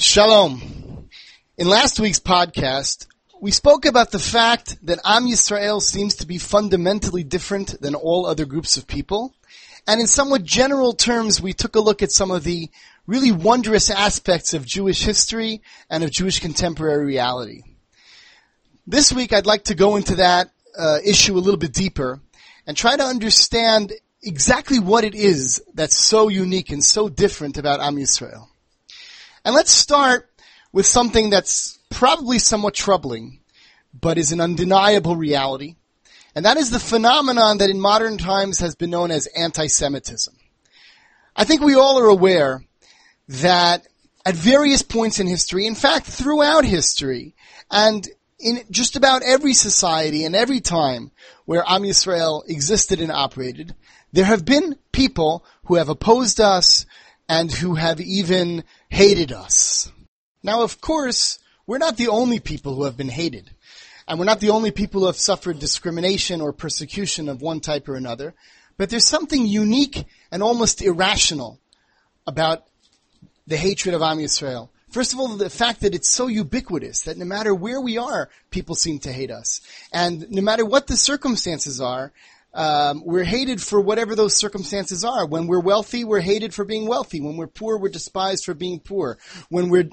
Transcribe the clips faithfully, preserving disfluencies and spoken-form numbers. Shalom. In last week's podcast, we spoke about the fact that Am Yisrael seems to be fundamentally different than all other groups of people. And in somewhat general terms, we took a look at some of the really wondrous aspects of Jewish history and of Jewish contemporary reality. This week, I'd like to go into that uh, issue a little bit deeper and try to understand exactly what it is that's so unique and so different about Am Yisrael. And let's start with something that's probably somewhat troubling, but is an undeniable reality. And that is the phenomenon that in modern times has been known as anti-Semitism. I think we all are aware that at various points in history, in fact, throughout history, and in just about every society and every time where Am Yisrael existed and operated, there have been people who have opposed us and who have even hated us. Now, of course, we're not the only people who have been hated. And we're not the only people who have suffered discrimination or persecution of one type or another. But there's something unique and almost irrational about the hatred of Am Yisrael. First of all, the fact that it's so ubiquitous, that no matter where we are, people seem to hate us. And no matter what the circumstances are, Um, we're hated for whatever those circumstances are. When we're wealthy, we're hated for being wealthy. When we're poor, we're despised for being poor. When we're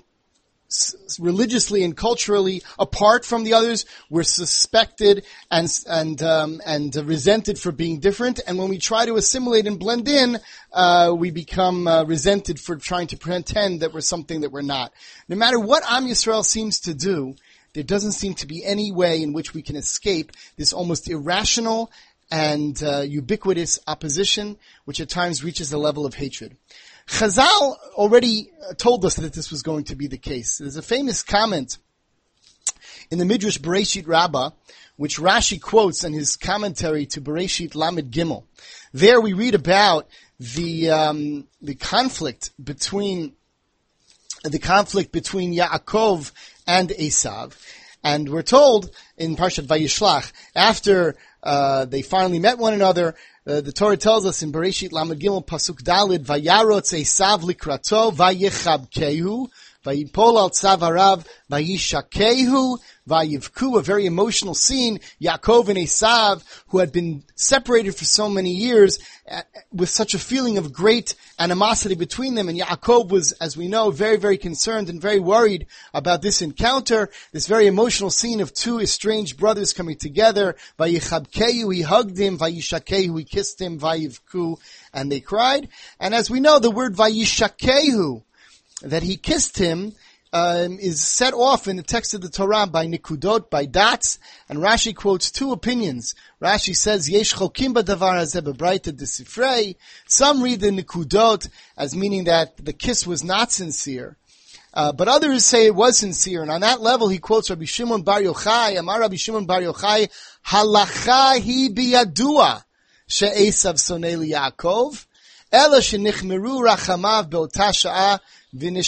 s- religiously and culturally apart from the others, we're suspected and and um, and resented for being different. And when we try to assimilate and blend in, uh, we become uh, resented for trying to pretend that we're something that we're not. No matter what Am Yisrael seems to do, there doesn't seem to be any way in which we can escape this almost irrational and uh, ubiquitous opposition, which at times reaches the level of hatred. Chazal already told us that this was going to be the case. There's a famous comment in the Midrash Bereishit Rabbah, which Rashi quotes in his commentary to Bereishit Lamed Gimel. There we read about the um, the conflict between the conflict between Yaakov and Esav, and we're told in Parshat Vayishlach after Uh, they finally met one another. Uh, the Torah tells us in Bereishit Lamed Gimel Pasuk Dalid, Vayarotz Esav likrato vayechabkehu vayipol al tzavarav vayishakehu vayivku. A very emotional scene. Yaakov and Esav, who had been separated for so many years, uh, with such a feeling of great animosity between them, and Yaakov was, as we know, very, very concerned and very worried about this encounter. This very emotional scene of two estranged brothers coming together. Vayichabkehu, he hugged him. Vayishakehu, he kissed him. Vayivku, and they cried. And as we know, the word vayishakehu, that he kissed him, um, is set off in the text of the Torah by nikudot, by dots, and Rashi quotes two opinions. Rashi says, Yesh chokim b'davar hazeh b'braita d'sifrei. Some read the nikudot as meaning that the kiss was not sincere, uh, but others say it was sincere, and on that level he quotes Rabbi Shimon Bar Yochai, Amar Rabbi Shimon Bar Yochai, halacha hi biyadua she'esav sonei li Yaakov, ela shenichmeru rachamav be'ota sha'ah. According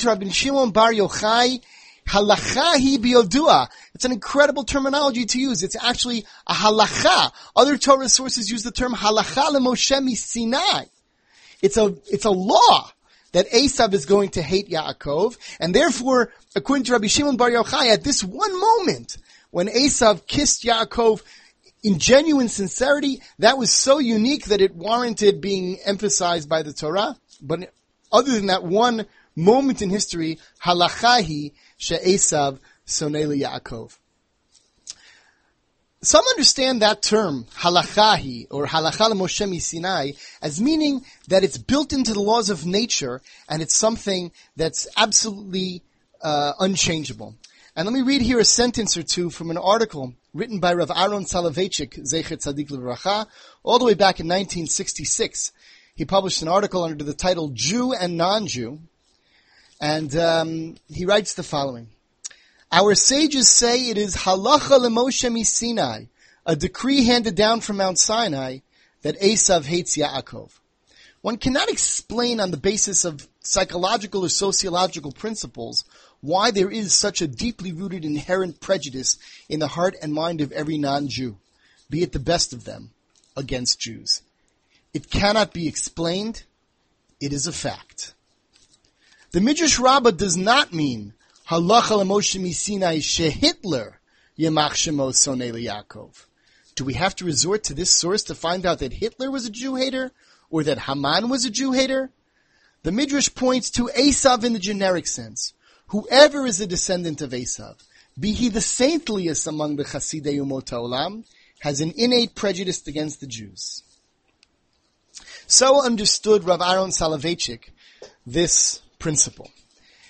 to Rabbi Shimon Bar Yochai, halacha hi biyodua. It's an incredible terminology to use. It's actually a halacha. Other Torah sources use the term halacha leMoshe miSinai. It's a it's a law that Esav is going to hate Yaakov, and therefore, according to Rabbi Shimon Bar Yochai, at this one moment when Esav kissed Yaakov in genuine sincerity, that was so unique that it warranted being emphasized by the Torah. But other than that one moment in history, halachahi she'esav sonei li Yaakov. Some understand that term, halachahi, or halacha leMoshe miSinai, as meaning that it's built into the laws of nature, and it's something that's absolutely uh, unchangeable. And let me read here a sentence or two from an article written by Rav Aharon Soloveichik, Zecher Tzadik Livracha, all the way back in nineteen sixty-six. He published an article under the title Jew and Non-Jew, and um, he writes the following. Our sages say it is halacha leMoshe miSinai, a decree handed down from Mount Sinai, that Esav hates Yaakov. One cannot explain on the basis of psychological or sociological principles why there is such a deeply rooted inherent prejudice in the heart and mind of every non-Jew, be it the best of them, against Jews. It cannot be explained. It is a fact. The Midrash Rabbah does not mean halacha l'moshe misinai sheHitler yemach shemo sonei liYakov. Do we have to resort to this source to find out that Hitler was a Jew hater or that Haman was a Jew hater? The Midrash points to Esav in the generic sense. Whoever is a descendant of Esav, be he the saintliest among the Chassidei Umot HaOlam, has an innate prejudice against the Jews. So understood Rav Aharon Soloveichik this principle.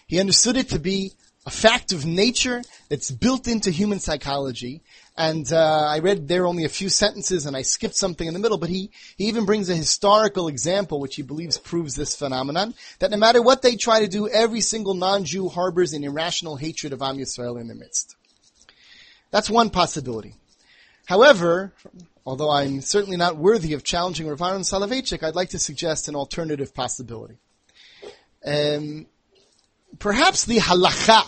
He understood it to be a fact of nature that's built into human psychology. And uh, I read there only a few sentences and I skipped something in the middle, but he, he even brings a historical example which he believes proves this phenomenon, that no matter what they try to do, every single non-Jew harbors an irrational hatred of Am Yisrael in their midst. That's one possibility. However, although I'm certainly not worthy of challenging Rav Aharon Soloveichik, I'd like to suggest an alternative possibility. Um, Perhaps the halacha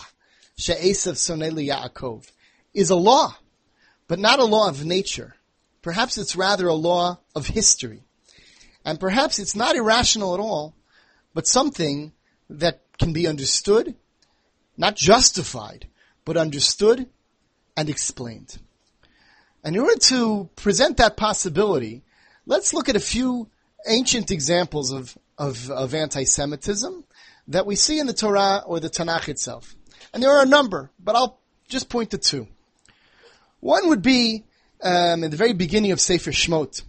she'esav sonei liYaakov is a law, but not a law of nature. Perhaps it's rather a law of history. And perhaps it's not irrational at all, but something that can be understood, not justified, but understood and explained. And in order to present that possibility, let's look at a few ancient examples of, of, of anti-Semitism that we see in the Torah or the Tanakh itself. And there are a number, but I'll just point to two. One would be um, in the very beginning of Sefer Shmot.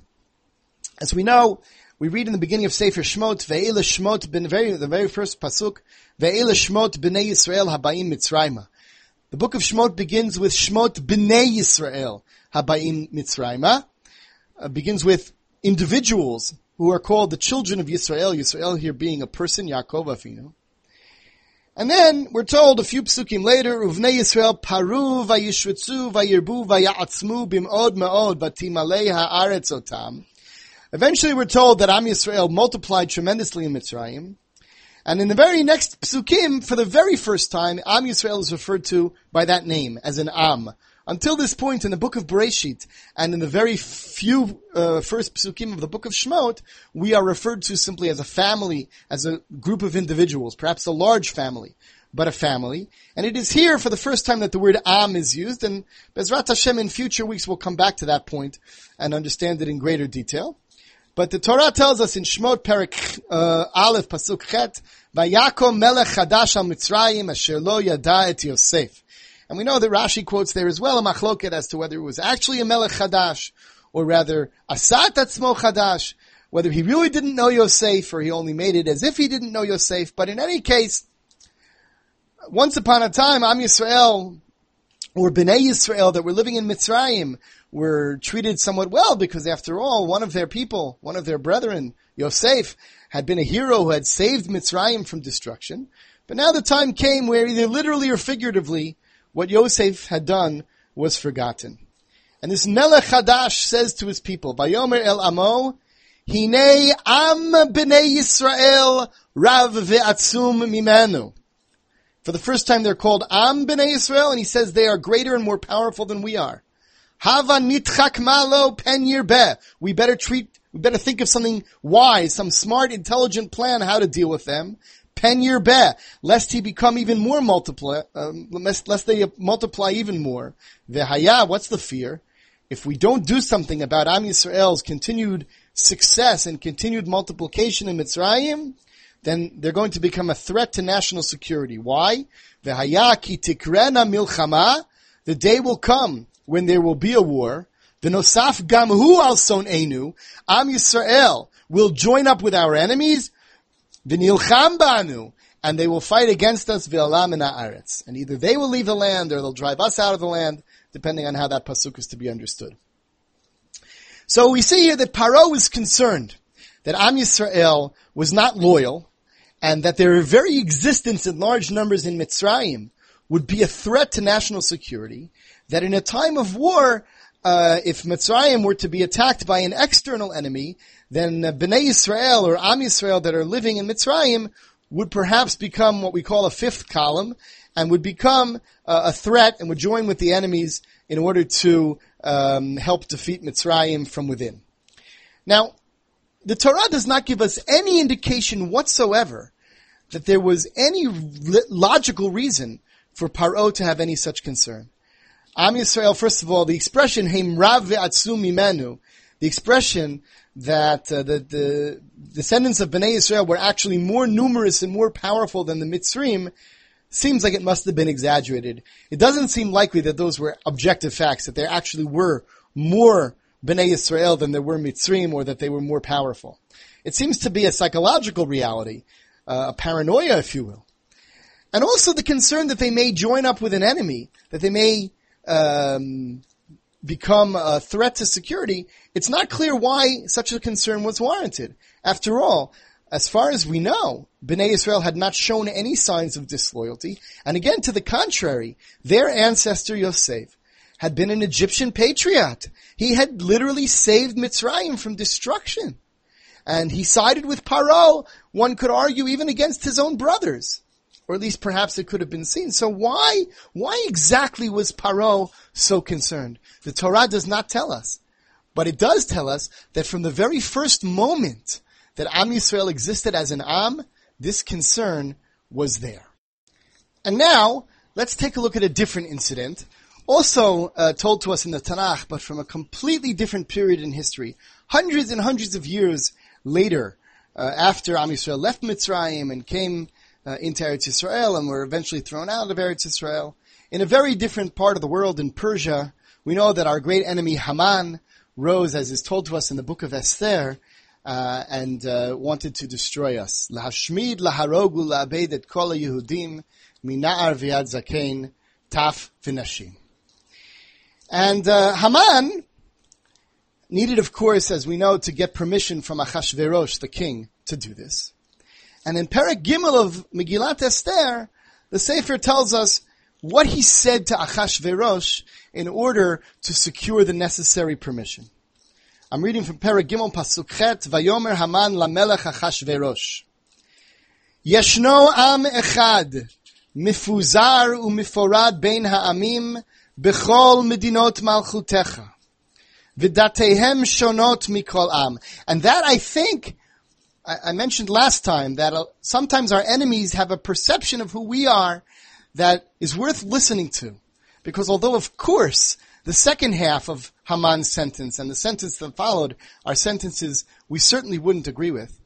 As we know, we read in the beginning of Sefer Shmot, Ve'ele Shmot, bin, very, the very first pasuk, Ve'ele Shmot b'nei Yisrael habayim mitzrayma. The book of Shmot begins with Shmot b'nei Yisrael habayim mitzrayma. Uh, begins with individuals who are called the children of Yisrael, Yisrael here being a person, Yaakov Avinu. And then we're told a few psukim later, Uvnei Yisrael paru vayishritzu vayirbu vaya'atzmu bim'od ma'od vatimalei ha'aretz otam. Eventually we're told that Am Yisrael multiplied tremendously in Mitzrayim. And in the very next psukim, for the very first time, Am Yisrael is referred to by that name, as an Am. Until this point in the book of Bereshit, and in the very few uh, first psukim of the book of Shemot, we are referred to simply as a family, as a group of individuals, perhaps a large family, but a family. And it is here for the first time that the word Am is used, and Bezrat Hashem in future weeks we'll come back to that point and understand it in greater detail. But the Torah tells us in Shemot Perek uh, Aleph Pasuk Chet, Vayakom melech chadash al Mitzrayim asher lo yada et Yosef. And we know that Rashi quotes there as well a machloket as to whether it was actually a melech chadash, or rather asat atzmo chadash, whether he really didn't know Yosef, or he only made it as if he didn't know Yosef. But in any case, once upon a time, Am Yisrael, or Bnei Yisrael, that were living in Mitzrayim, were treated somewhat well, because after all, one of their people, one of their brethren, Yosef, had been a hero who had saved Mitzrayim from destruction. But now the time came where either literally or figuratively, what Yosef had done was forgotten. And this Melech Hadash says to his people, Vayomer el Amo, Hinei am b'nei Yisrael rav ve'atzum mimenu. For the first time they're called Am b'nei Yisrael, and he says they are greater and more powerful than we are. Hava nitchak malo pen yirbeh. We better treat, we better think of something wise, some smart, intelligent plan how to deal with them. Pen Yirbeh, lest he become even more multiply, um, lest, lest they multiply even more. Vehaya, what's the fear? If we don't do something about Am Yisrael's continued success and continued multiplication in Mitzrayim, then they're going to become a threat to national security. Why? Vehaya ki tikrena milchama, the day will come when there will be a war. V'nosaf gam hu al son'enu, Am Yisrael will join up with our enemies, V'nilcham banu, and they will fight against us v'alam in ha'aretz. And either they will leave the land, or they'll drive us out of the land, depending on how that pasuk is to be understood. So we see here that Paro is concerned that Am Yisrael was not loyal, and that their very existence in large numbers in Mitzrayim would be a threat to national security, that in a time of war, Uh, if Mitzrayim were to be attacked by an external enemy, then uh, Bnei Yisrael or Am Yisrael that are living in Mitzrayim would perhaps become what we call a fifth column and would become uh, a threat and would join with the enemies in order to um, help defeat Mitzrayim from within. Now, the Torah does not give us any indication whatsoever that there was any logical reason for Paro to have any such concern. Am Yisrael, first of all, the expression Heimrav ve'atzu mimenu, the expression that uh, the, the descendants of Bnei Yisrael were actually more numerous and more powerful than the Mitzrim, seems like it must have been exaggerated. It doesn't seem likely that those were objective facts, that there actually were more Bnei Yisrael than there were Mitzrim, or that they were more powerful. It seems to be a psychological reality, uh, a paranoia, if you will. And also the concern that they may join up with an enemy, that they may um, become a threat to security. It's not clear why such a concern was warranted. After all, as far as we know, Bnei Yisrael had not shown any signs of disloyalty. And again, to the contrary, their ancestor Yosef had been an Egyptian patriot. He had literally saved Mitzrayim from destruction. And he sided with Paro, one could argue, even against his own brothers. Or at least perhaps it could have been seen. So why, why exactly was Paro so concerned? The Torah does not tell us. But it does tell us that from the very first moment that Am Yisrael existed as an Am, this concern was there. And now, let's take a look at a different incident, also uh, told to us in the Tanakh, but from a completely different period in history. Hundreds and hundreds of years later, uh, after Am Yisrael left Mitzrayim and came uh, into Eretz Yisrael and were eventually thrown out of Eretz Yisrael, in a very different part of the world, in Persia, we know that our great enemy Haman rose, as is told to us in the book of Esther, Uh, and uh, wanted to destroy us. Lahashmid laharogu laabed et kol Yehudim mina'ar v'yad zaken taf v'nashim. And uh, Haman needed, of course, as we know, to get permission from Achashverosh, the king, to do this. And in Perek Gimel of Megilat Esther, the Sefer tells us what he said to Achashverosh in order to secure the necessary permission. I'm reading from Perek Gimel Pasuk Chet, Vayomer Haman lamelech Achashverosh. Yeshno am echad, mifuzar umiforad bein ha'amim, bechol medinot malchutecha, v'datehem shonot mikol am. And that, I think, I, I mentioned last time, that uh, sometimes our enemies have a perception of who we are that is worth listening to. Because although, of course, the second half of Haman's sentence and the sentence that followed are sentences we certainly wouldn't agree with.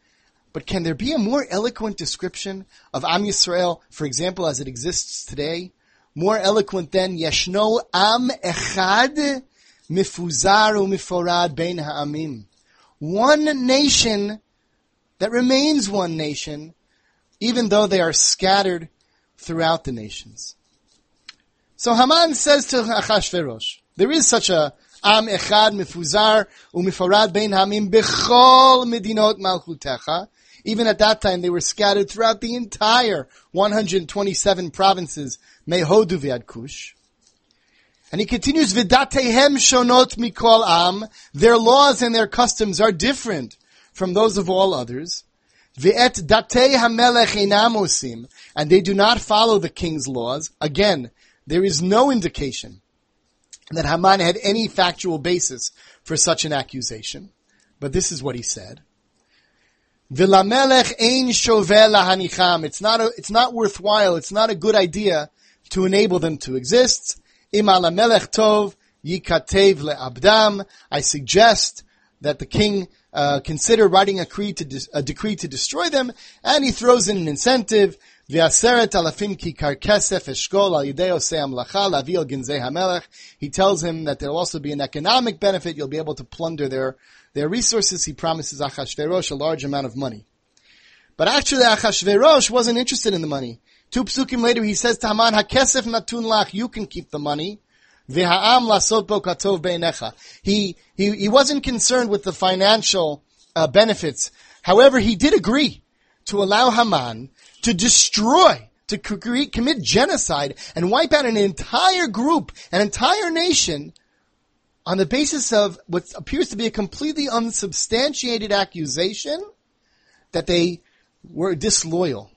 But can there be a more eloquent description of Am Yisrael, for example, as it exists today? More eloquent than Yeshno Am Echad Mifuzar Umiforad Bein Ha'amim. One nation that remains one nation, even though they are scattered throughout the nations. So Haman says to Achashverosh, there is such a Am Echad Mifuzar Umifarad Bein Hamim Bechol Medinot Malchutecha. Even at that time, they were scattered throughout the entire one hundred twenty-seven provinces, Mehodu Viad Kush. And he continues, Vidatehem Shonot Mikol Am. Their laws and their customs are different from those of all others. Ve'et Datei Hamelech Einam Osim. And they do not follow the king's laws. Again, there is no indication that Haman had any factual basis for such an accusation. But this is what he said. V'lamelech ein shoveh lahanicham. It's not a, it's not worthwhile, it's not a good idea to enable them to exist. Im alamelech tov yikatev le'abdam. I suggest that the king uh, consider writing a, creed to de- a decree to destroy them, and he throws in an incentive. He tells him that there will also be an economic benefit. You'll be able to plunder their, their resources. He promises Achashverosh a large amount of money. But actually Achashverosh wasn't interested in the money. Two psukim later he says to Haman, Hakesef natun lach, you can keep the money. He, he, he wasn't concerned with the financial uh, benefits. However, he did agree to allow Haman to destroy, to create, commit genocide and wipe out an entire group, an entire nation, on the basis of what appears to be a completely unsubstantiated accusation that they were disloyal.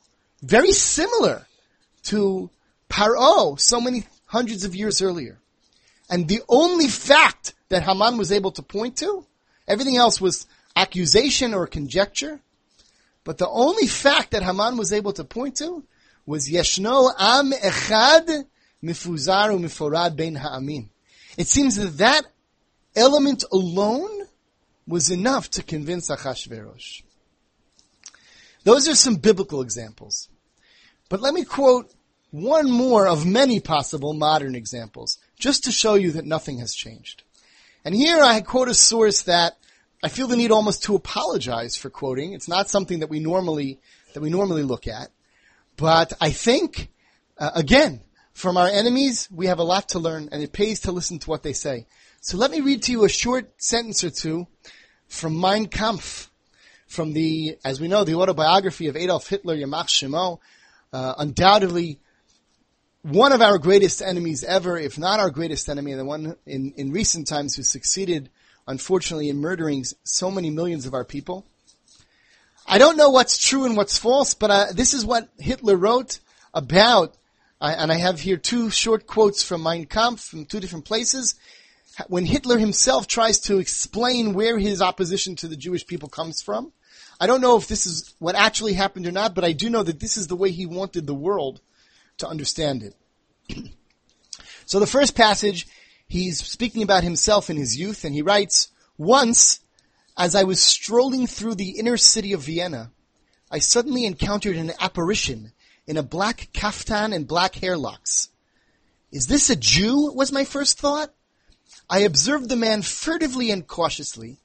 Very similar to Paro so many hundreds of years earlier. And the only fact that Haman was able to point to, everything else was accusation or conjecture, But the only fact that Haman was able to point to was Yeshno Am Echad Mifuzar Umiforad Ben Ha'amin. It seems that that element alone was enough to convince Achashverosh. Those are some biblical examples. But let me quote one more of many possible modern examples, just to show you that nothing has changed. And here I quote a source that I feel the need almost to apologize for quoting. It's not something that we normally, that we normally look at. But I think, uh, again, from our enemies, we have a lot to learn, and it pays to listen to what they say. So let me read to you a short sentence or two from Mein Kampf, from the, as we know, the autobiography of Adolf Hitler, Yamach Shemo, uh, undoubtedly one of our greatest enemies ever, if not our greatest enemy, and the one in, in recent times who succeeded, unfortunately, in murdering so many millions of our people. I don't know what's true and what's false, but uh, this is what Hitler wrote about, uh, and I have here two short quotes from Mein Kampf from two different places, when Hitler himself tries to explain where his opposition to the Jewish people comes from. I don't know if this is what actually happened or not, but I do know that this is the way he wanted the world to understand it. So the first passage, he's speaking about himself in his youth, and he writes, "Once, as I was strolling through the inner city of Vienna, I suddenly encountered an apparition in a black kaftan and black hairlocks. Is this a Jew? Was my first thought. I observed the man furtively and cautiously,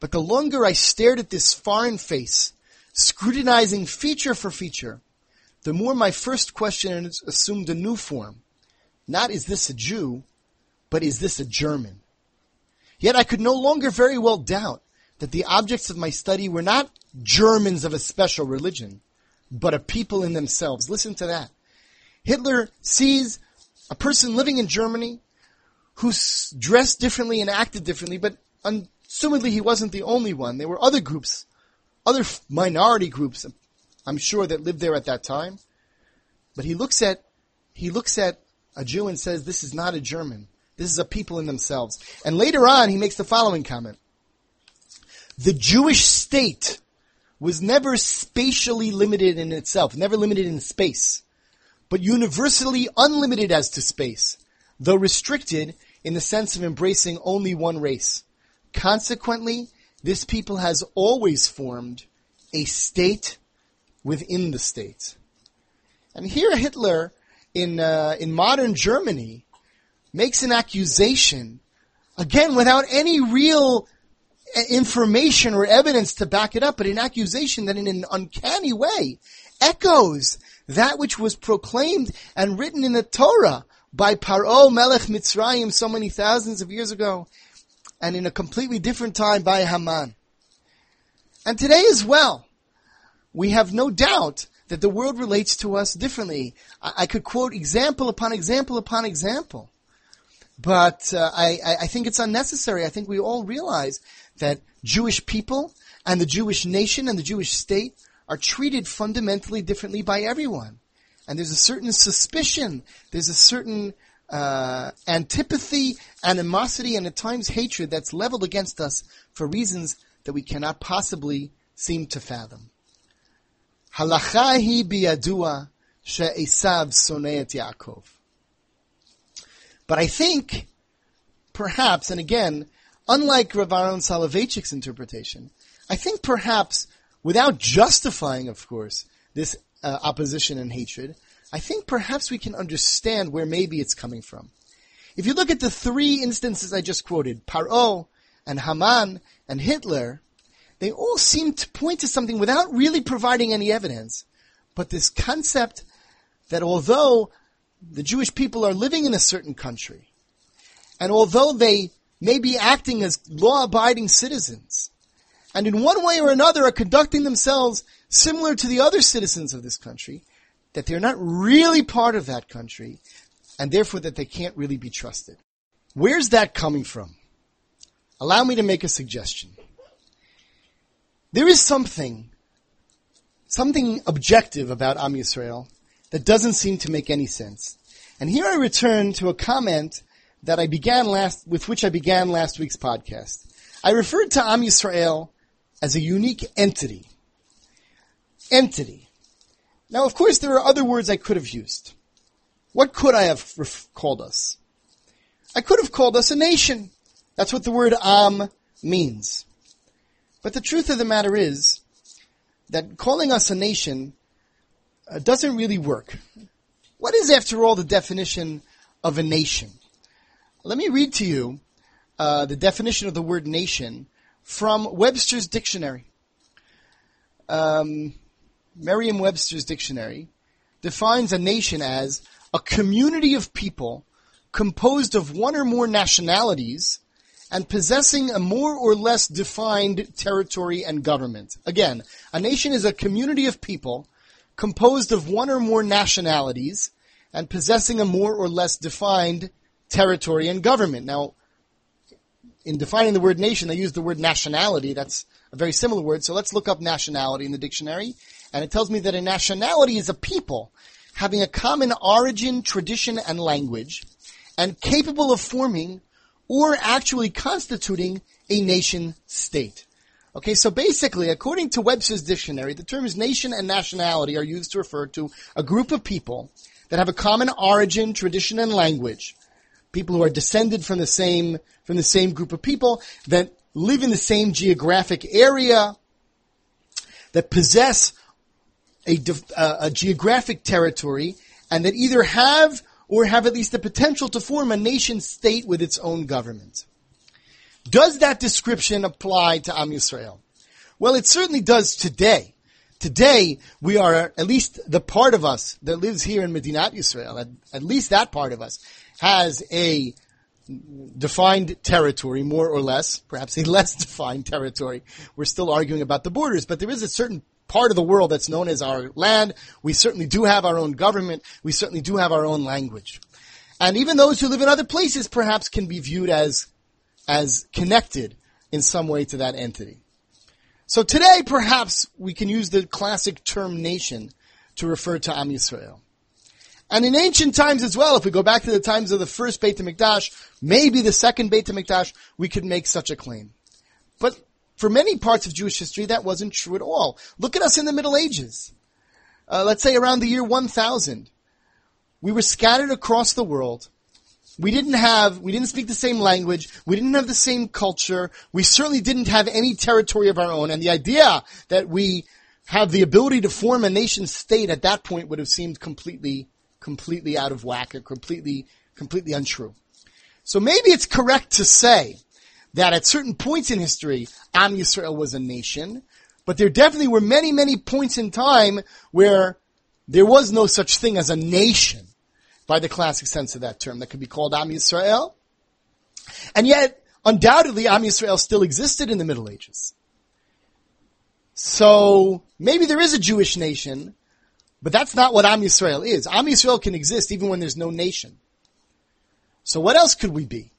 but the longer I stared at this foreign face, scrutinizing feature for feature, the more my first question assumed a new form. Not is this a Jew, but is this a German? Yet I could no longer very well doubt that the objects of my study were not Germans of a special religion, but a people in themselves." Listen to that. Hitler sees a person living in Germany who's dressed differently and acted differently, but assumedly he wasn't the only one. There were other groups, other minority groups, I'm sure, that lived there at that time. But he looks at, he looks at a Jew and says, this is not a German. This is a people in themselves. And later on, he makes the following comment. The Jewish state was never spatially limited in itself, never limited in space, but universally unlimited as to space, though restricted in the sense of embracing only one race. Consequently, this people has always formed a state within the state. And here Hitler, in uh, in modern Germany, makes an accusation, again, without any real information or evidence to back it up, but an accusation that in an uncanny way echoes that which was proclaimed and written in the Torah by Paro Melech Mitzrayim so many thousands of years ago, and in a completely different time by Haman. And today as well, we have no doubt that the world relates to us differently. I could quote example upon example upon example, but uh, I, I think it's unnecessary. I think we all realize that Jewish people and the Jewish nation and the Jewish state are treated fundamentally differently by everyone. And there's a certain suspicion, there's a certain uh antipathy, animosity, and at times hatred that's leveled against us for reasons that we cannot possibly seem to fathom. Halacha hi biyadua she'esav sonei et Yaakov. But I think, perhaps, and again, unlike Rav Aharon Soloveitchik's interpretation, I think perhaps, without justifying, of course, this Uh, opposition and hatred, I think perhaps we can understand where maybe it's coming from. If you look at the three instances I just quoted, Paro and Haman and Hitler, they all seem to point to something without really providing any evidence, but this concept that although the Jewish people are living in a certain country, and although they may be acting as law-abiding citizens, and in one way or another are conducting themselves similar to the other citizens of this country, that they're not really part of that country, and therefore that they can't really be trusted. Where's that coming from? Allow me to make a suggestion. There is something, something objective about Am Yisrael that doesn't seem to make any sense. And here I return to a comment that I began last, with which I began last week's podcast. I referred to Am Yisrael as a unique entity. entity. Now, of course, there are other words I could have used. What could I have called us? I could have called us a nation. That's what the word Am means. But the truth of the matter is that calling us a nation uh, doesn't really work. What is, after all, the definition of a nation? Let me read to you uh, the definition of the word nation from Webster's dictionary. Um, Merriam-Webster's dictionary defines a nation as a community of people composed of one or more nationalities and possessing a more or less defined territory and government. Again, a nation is a community of people composed of one or more nationalities and possessing a more or less defined territory and government. Now, in defining the word nation, they use the word nationality. That's a very similar word. So let's look up nationality in the dictionary. And it tells me that a nationality is a people having a common origin, tradition, and language, and capable of forming or actually constituting a nation state. Okay, so basically, according to Webster's dictionary, the terms nation and nationality are used to refer to a group of people that have a common origin, tradition, and language, people who are descended from the same from the same group of people, that live in the same geographic area, that possess a, a, a geographic territory, and that either have or have at least the potential to form a nation-state with its own government. Does that description apply to Am Yisrael? Well, it certainly does today. Today, we are, at least the part of us that lives here in Medinat Yisrael, at, at least that part of us, has a defined territory, more or less, perhaps a less defined territory. We're still arguing about the borders, but there is a certain part of the world that's known as our land. We certainly do have our own government. We certainly do have our own language. And even those who live in other places perhaps can be viewed as, as connected in some way to that entity. So today, perhaps, we can use the classic term nation to refer to Am Yisrael. And in ancient times as well, if we go back to the times of the first Beit HaMikdash, maybe the second Beit HaMikdash, we could make such a claim. But for many parts of Jewish history, that wasn't true at all. Look at us in the Middle Ages. Uh, let's say around the year one thousand. We were scattered across the world. We didn't have, we didn't speak the same language. We didn't have the same culture. We certainly didn't have any territory of our own. And the idea that we have the ability to form a nation state at that point would have seemed completely, completely out of whack or completely, completely untrue. So maybe it's correct to say that at certain points in history, Am Yisrael was a nation, but there definitely were many, many points in time where there was no such thing as a nation, by the classic sense of that term, that could be called Am Yisrael. And yet, undoubtedly, Am Yisrael still existed in the Middle Ages. So maybe there is a Jewish nation, but that's not what Am Yisrael is. Am Yisrael can exist even when there's no nation. So what else could we be?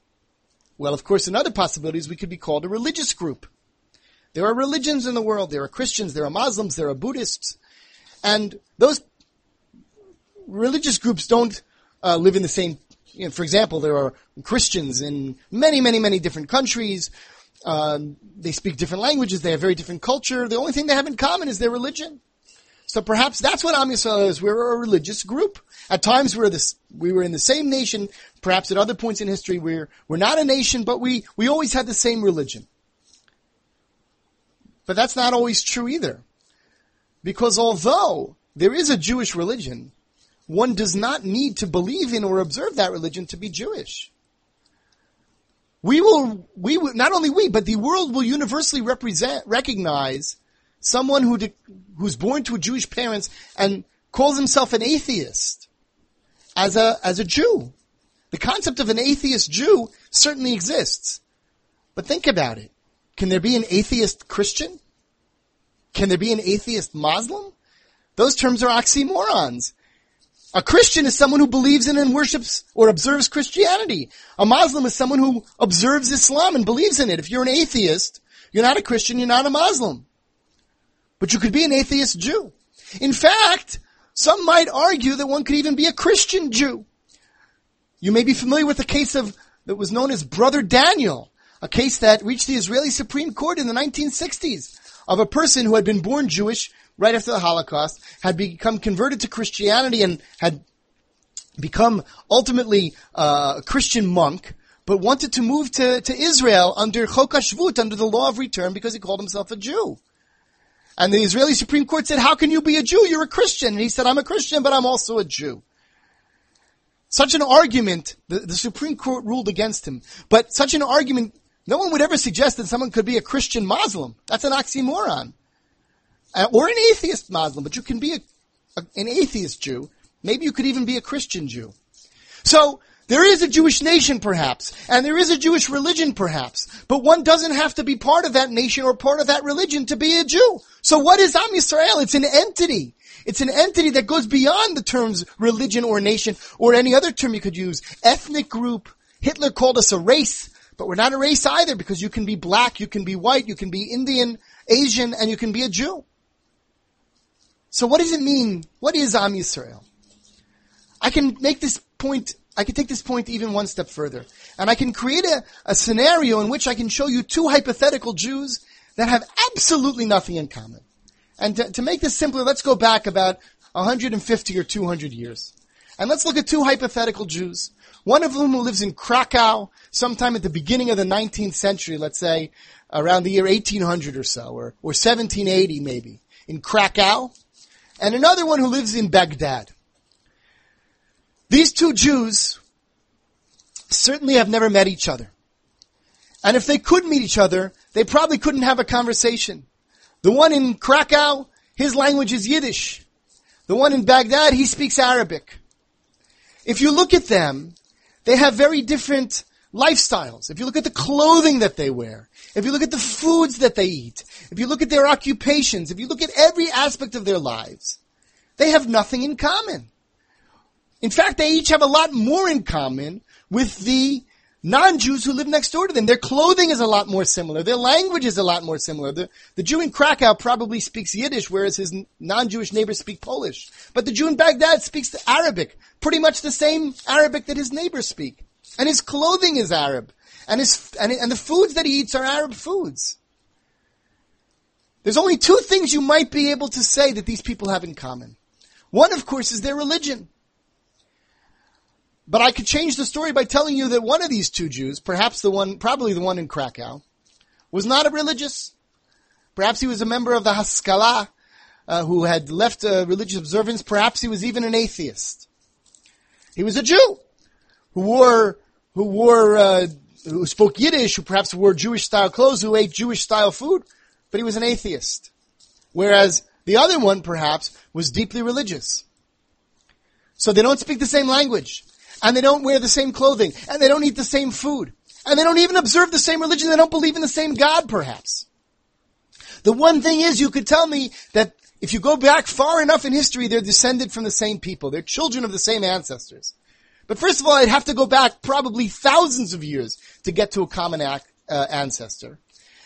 Well, of course, in other possibilities, we could be called a religious group. There are religions in the world. There are Christians, there are Muslims, there are Buddhists. And those religious groups don't uh, live in the same, you know, for example, there are Christians in many, many, many different countries. Uh, they speak different languages. They have very different culture. The only thing they have in common is their religion. So perhaps that's what Am Yisrael is. We're a religious group. At times we're this, we were in the same nation. Perhaps at other points in history we're, we're not a nation, but we, we always had the same religion. But that's not always true either. Because although there is a Jewish religion, one does not need to believe in or observe that religion to be Jewish. We will, we will, not only we, but the world will universally represent, recognize someone who de- who's born to Jewish parents and calls himself an atheist as a as a Jew. The concept of an atheist Jew certainly exists. But think about it. Can there be an atheist Christian? Can there be an atheist Muslim? Those terms are oxymorons. A Christian is someone who believes in and worships or observes Christianity. A Muslim is someone who observes Islam and believes in it. If you're an atheist, you're not a Christian, you're not a Muslim. But you could be an atheist Jew. In fact, some might argue that one could even be a Christian Jew. You may be familiar with a case of that was known as Brother Daniel, a case that reached the Israeli Supreme Court in the nineteen sixties of a person who had been born Jewish right after the Holocaust, had become converted to Christianity and had become ultimately uh, a Christian monk, but wanted to move to, to Israel under Chok HaShvut, under the law of return, because he called himself a Jew. And the Israeli Supreme Court said, how can you be a Jew? You're a Christian. And he said, I'm a Christian, but I'm also a Jew. Such an argument, the, the Supreme Court ruled against him, but such an argument, no one would ever suggest that someone could be a Christian Muslim. That's an oxymoron. Uh, or an atheist Muslim, but you can be a, a, an atheist Jew. Maybe you could even be a Christian Jew. So, there is a Jewish nation, perhaps, and there is a Jewish religion, perhaps, but one doesn't have to be part of that nation or part of that religion to be a Jew. So what is Am Yisrael? It's an entity. It's an entity that goes beyond the terms religion or nation or any other term you could use. Ethnic group. Hitler called us a race, but we're not a race either, because you can be black, you can be white, you can be Indian, Asian, and you can be a Jew. So what does it mean? What is Am Yisrael? I can make this point, I can take this point even one step further. And I can create a, a scenario in which I can show you two hypothetical Jews that have absolutely nothing in common. And to, to make this simpler, let's go back about one hundred fifty or two hundred years. And let's look at two hypothetical Jews, one of whom who lives in Krakow sometime at the beginning of the nineteenth century, let's say around the year eighteen hundred or so, or, or seventeen eighty maybe, in Krakow, and another one who lives in Baghdad. These two Jews certainly have never met each other. And if they could meet each other, they probably couldn't have a conversation. The one in Krakow, his language is Yiddish. The one in Baghdad, he speaks Arabic. If you look at them, they have very different lifestyles. If you look at the clothing that they wear, if you look at the foods that they eat, if you look at their occupations, if you look at every aspect of their lives, they have nothing in common. In fact, they each have a lot more in common with the non-Jews who live next door to them. Their clothing is a lot more similar. Their language is a lot more similar. The, the Jew in Krakow probably speaks Yiddish, whereas his non-Jewish neighbors speak Polish. But the Jew in Baghdad speaks Arabic, pretty much the same Arabic that his neighbors speak. And his clothing is Arab. And his and, and the foods that he eats are Arab foods. There's only two things you might be able to say that these people have in common. One, of course, is their religion. But I could change the story by telling you that one of these two Jews, perhaps the one, probably the one in Krakow, was not a religious. Perhaps he was a member of the Haskalah, uh, who had left uh, religious observance. Perhaps he was even an atheist. He was a Jew who wore, who wore, uh, who spoke Yiddish, who perhaps wore Jewish-style clothes, who ate Jewish-style food, but he was an atheist. Whereas the other one, perhaps, was deeply religious. So they don't speak the same language. And they don't wear the same clothing, and they don't eat the same food, and they don't even observe the same religion, they don't believe in the same God, perhaps. The one thing is, you could tell me that if you go back far enough in history, they're descended from the same people, they're children of the same ancestors. But first of all, I'd have to go back probably thousands of years to get to a common ac- uh, ancestor.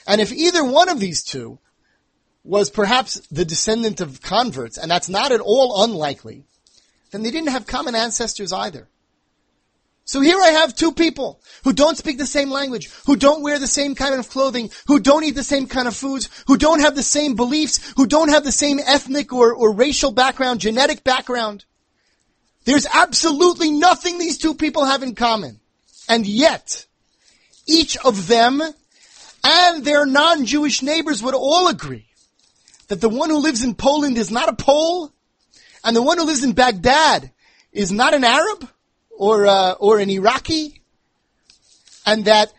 And if either one of these two was perhaps the descendant of converts, and that's not at all unlikely, then they didn't have common ancestors either. So here I have two people who don't speak the same language, who don't wear the same kind of clothing, who don't eat the same kind of foods, who don't have the same beliefs, who don't have the same ethnic or, or racial background, genetic background. There's absolutely nothing these two people have in common. And yet, each of them and their non-Jewish neighbors would all agree that the one who lives in Poland is not a Pole, and the one who lives in Baghdad is not an Arab, or uh, or an Iraqi, and that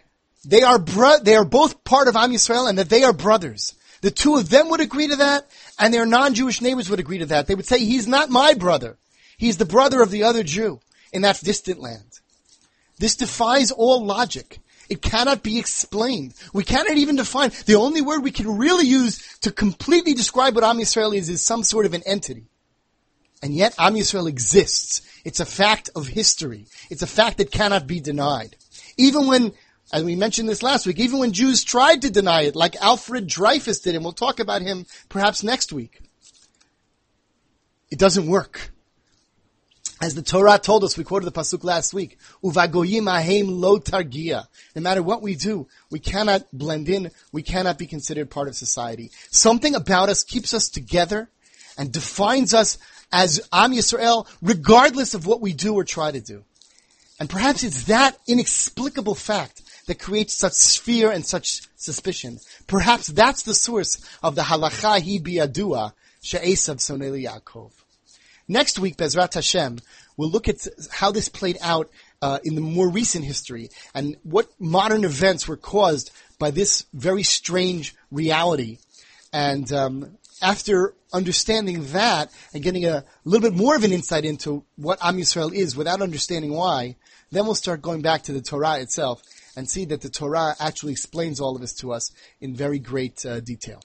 they are bro- they are both part of Am Yisrael, and that they are brothers. The two of them would agree to that, and their non-Jewish neighbors would agree to that. They would say, he's not my brother. He's the brother of the other Jew in that distant land. This defies all logic. It cannot be explained. We cannot even define. The only word we can really use to completely describe what Am Yisrael is is some sort of an entity. And yet Am Yisrael exists. It's a fact of history. It's a fact that cannot be denied. Even when, as we mentioned this last week, even when Jews tried to deny it, like Alfred Dreyfus did, and we'll talk about him perhaps next week, it doesn't work. As the Torah told us, we quoted the pasuk last week, Uvagoyim ahem lo targia. No matter what we do, we cannot blend in. We cannot be considered part of society. Something about us keeps us together and defines us as Am Yisrael, regardless of what we do or try to do. And perhaps it's that inexplicable fact that creates such fear and such suspicion. Perhaps that's the source of the halacha hi bi'adua she'esav soneh li Yaakov. Next week, Bezrat Hashem, we'll look at how this played out uh, in the more recent history and what modern events were caused by this very strange reality. And um, after understanding that and getting a little bit more of an insight into what Am Yisrael is without understanding why, then we'll start going back to the Torah itself and see that the Torah actually explains all of this to us in very great uh, detail.